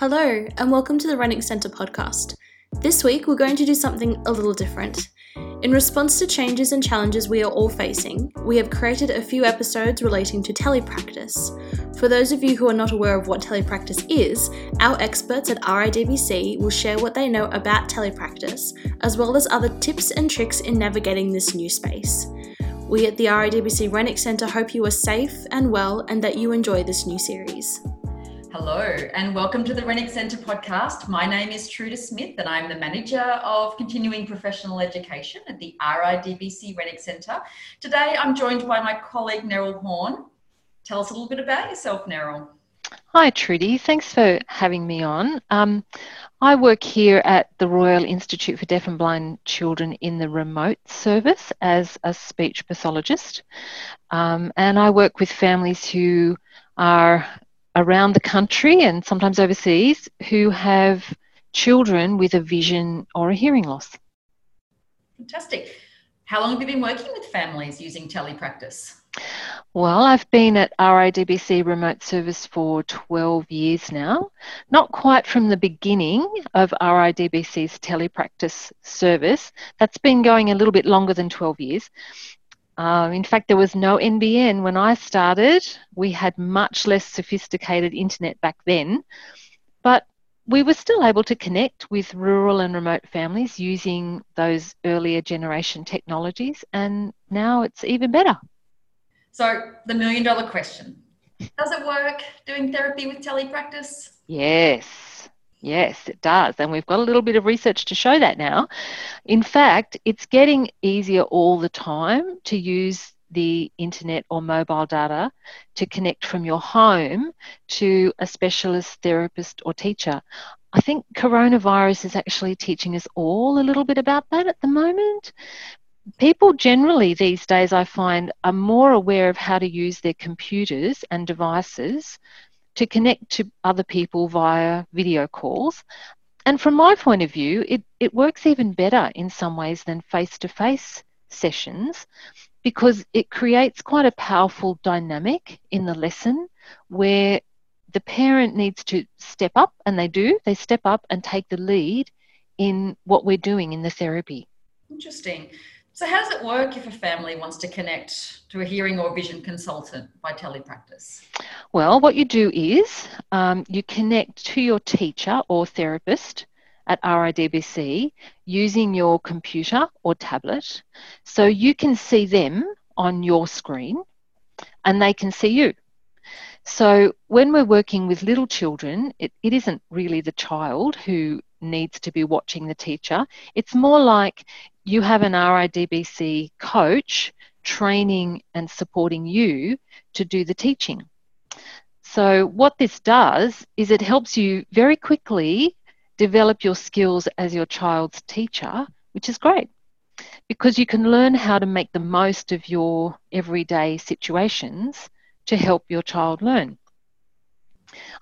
Hello, and welcome to the Running Centre podcast. This week, we're going to do something a little different. In response to changes and challenges we are all facing, we have created a few episodes relating to telepractice. For those of you who are not aware of what telepractice is, our experts at RIDBC will share what they know about telepractice, as well as other tips and tricks in navigating this new space. We at the RIDBC Renwick Centre hope you are safe and well, and that you enjoy this new series. Hello and welcome to the Renwick Centre podcast. My name is Trudy Smith and I'm the Manager of Continuing Professional Education at the RIDBC Renwick Centre. Today I'm joined by my colleague Neryl Horn. Tell us a little bit about yourself, Neryl. Hi Trudy, thanks for having me on. I work here at the Royal Institute for Deaf and Blind Children in the remote service as a speech pathologist, and I work with families who are around the country and sometimes overseas who have children with a vision or a hearing loss. Fantastic. How long have you been working with families using telepractice? Well, I've been at RIDBC Remote Service for 12 years now. Not quite from the beginning of RIDBC's telepractice service. That's been going a little bit longer than 12 years. In fact, there was no NBN when I started. We had much less sophisticated internet back then, but we were still able to connect with rural and remote families using those earlier generation technologies, and now it's even better. So the million-dollar question, does it work doing therapy with telepractice? Yes, it does, and we've got a little bit of research to show that now. In fact, it's getting easier all the time to use the internet or mobile data to connect from your home to a specialist therapist or teacher. I think coronavirus is actually teaching us all a little bit about that at the moment. People generally these days, I find, are more aware of how to use their computers and devices to connect to other people via video calls. And from my point of view, it works even better in some ways than face-to-face sessions, because it creates quite a powerful dynamic in the lesson where the parent needs to step up, and they do. They step up and take the lead in what we're doing in the therapy. Interesting. So how does it work if a family wants to connect to a hearing or vision consultant by telepractice? Well, what you do is you connect to your teacher or therapist at RIDBC using your computer or tablet. So you can see them on your screen and they can see you. So when we're working with little children, it isn't really the child who needs to be watching the teacher. It's more like you have an RIDBC coach training and supporting you to do the teaching. So what this does is it helps you very quickly develop your skills as your child's teacher, which is great, because you can learn how to make the most of your everyday situations to help your child learn.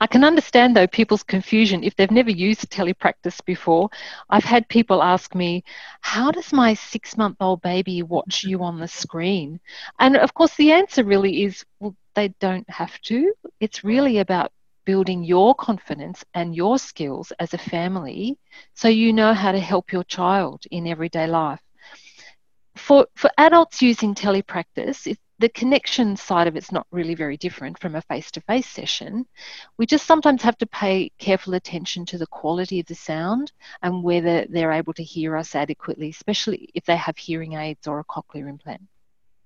I can understand, though, people's confusion if they've never used telepractice before. I've had people ask me, how does my 6-month-old baby watch you on the screen? And, of course, the answer really is, well, they don't have to. It's really about building your confidence and your skills as a family so you know how to help your child in everyday life. For adults using telepractice, the connection side of it's not really very different from a face-to-face session. We just sometimes have to pay careful attention to the quality of the sound and whether they're able to hear us adequately, especially if they have hearing aids or a cochlear implant.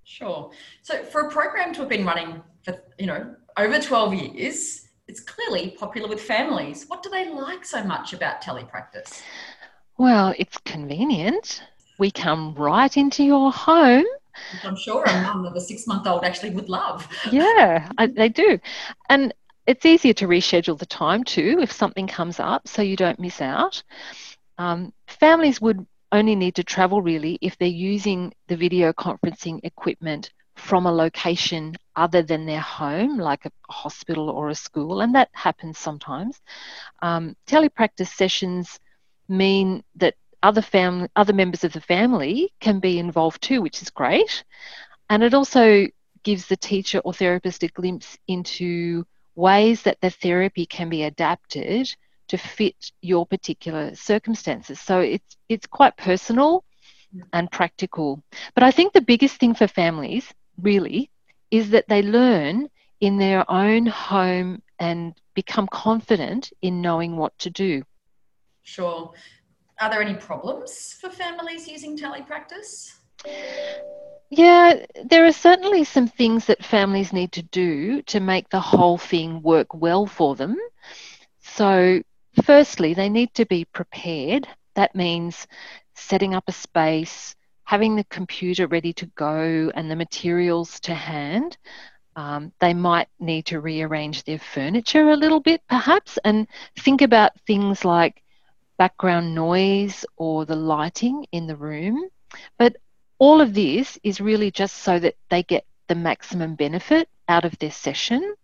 Sure. So for a program to have been running for, over 12 years, it's clearly popular with families. What do they like so much about telepractice? Well, it's convenient. We come right into your home. I'm sure a mum of a 6-month-old actually would love. Yeah, they do. And it's easier to reschedule the time too if something comes up so you don't miss out. Families would only need to travel really if they're using the video conferencing equipment from a location other than their home, like a hospital or a school, and that happens sometimes. Telepractice sessions mean that other members of the family can be involved too, which is great. And it also gives the teacher or therapist a glimpse into ways that the therapy can be adapted to fit your particular circumstances. So it's quite personal and practical. But I think the biggest thing for families really is that they learn in their own home and become confident in knowing what to do. Sure. Are there any problems for families using telepractice? Yeah, there are certainly some things that families need to do to make the whole thing work well for them. So firstly, they need to be prepared. That means setting up a space, having the computer ready to go and the materials to hand. They might need to rearrange their furniture a little bit perhaps, and think about things like background noise or the lighting in the room. But all of this is really just so that they get the maximum benefit out of their session.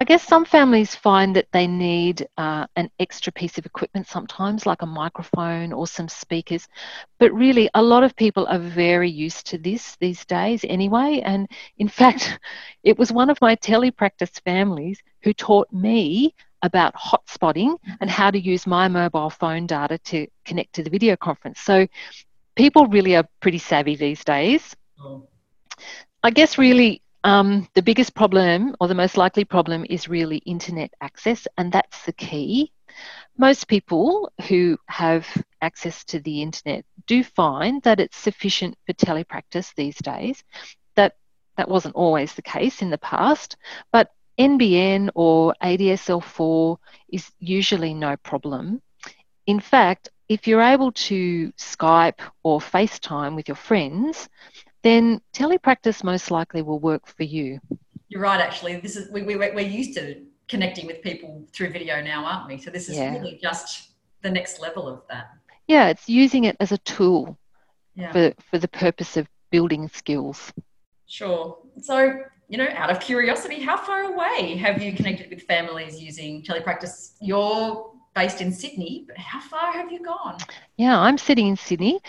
I guess some families find that they need an extra piece of equipment sometimes, like a microphone or some speakers. But really, a lot of people are very used to this these days anyway. And in fact, it was one of my telepractice families who taught me about hotspotting and how to use my mobile phone data to connect to the video conference. So people really are pretty savvy these days. Oh. I guess really the biggest problem, or the most likely problem, is really internet access, and that's the key. Most people who have access to the internet do find that it's sufficient for telepractice these days. That wasn't always the case in the past, but NBN or ADSL4 is usually no problem. In fact, if you're able to Skype or FaceTime with your friends, then telepractice most likely will work for you. You're right, actually. This is we're used to connecting with people through video now, aren't we? So this is really just the next level of that. Yeah, it's using it as a tool for the purpose of building skills. Sure. So, you know, out of curiosity, how far away have you connected with families using telepractice? You're based in Sydney, but how far have you gone? Yeah, I'm sitting in Sydney.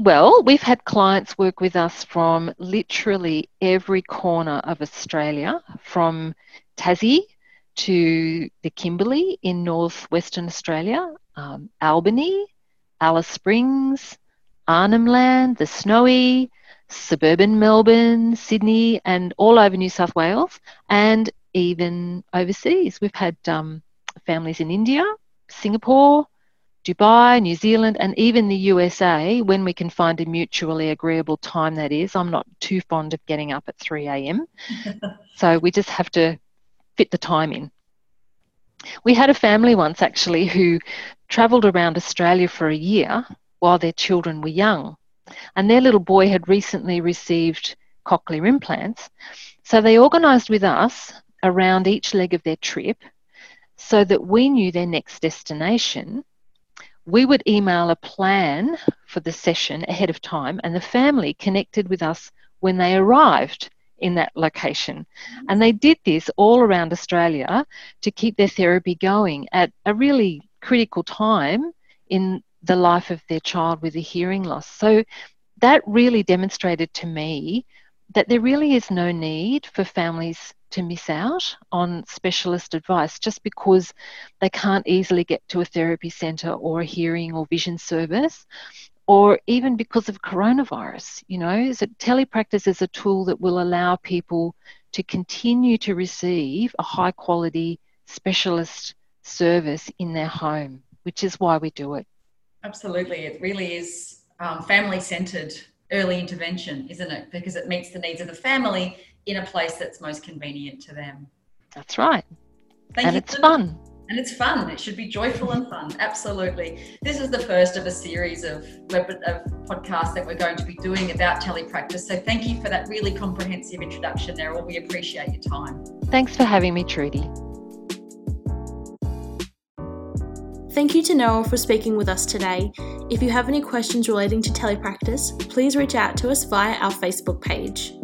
Well, we've had clients work with us from literally every corner of Australia, from Tassie to the Kimberley in northwestern Australia, Albany, Alice Springs, Arnhem Land, the Snowy, suburban Melbourne, Sydney, and all over New South Wales, and even overseas. We've had families in India, Singapore, Dubai, New Zealand, and even the USA, when we can find a mutually agreeable time, that is. I'm not too fond of getting up at 3 a.m. So we just have to fit the time in. We had a family once actually who travelled around Australia for a year while their children were young, and their little boy had recently received cochlear implants. So they organised with us around each leg of their trip so that we knew their next destination. We would email a plan for the session ahead of time, and the family connected with us when they arrived in that location. And they did this all around Australia to keep their therapy going at a really critical time in the life of their child with a hearing loss. So that really demonstrated to me that there really is no need for families to miss out on specialist advice just because they can't easily get to a therapy centre or a hearing or vision service, or even because of coronavirus. You know, so telepractice is a tool that will allow people to continue to receive a high quality specialist service in their home, which is why we do it. Absolutely. It really is family-centred early intervention, isn't it? Because it meets the needs of the family in a place that's most convenient to them. That's right. Thank you. It's fun. And it's fun. It should be joyful and fun. Absolutely. This is the first of a series of podcasts that we're going to be doing about telepractice. So thank you for that really comprehensive introduction, Neryl. We appreciate your time. Thanks for having me, Trudy. Thank you to Neryl for speaking with us today. If you have any questions relating to telepractice, please reach out to us via our Facebook page.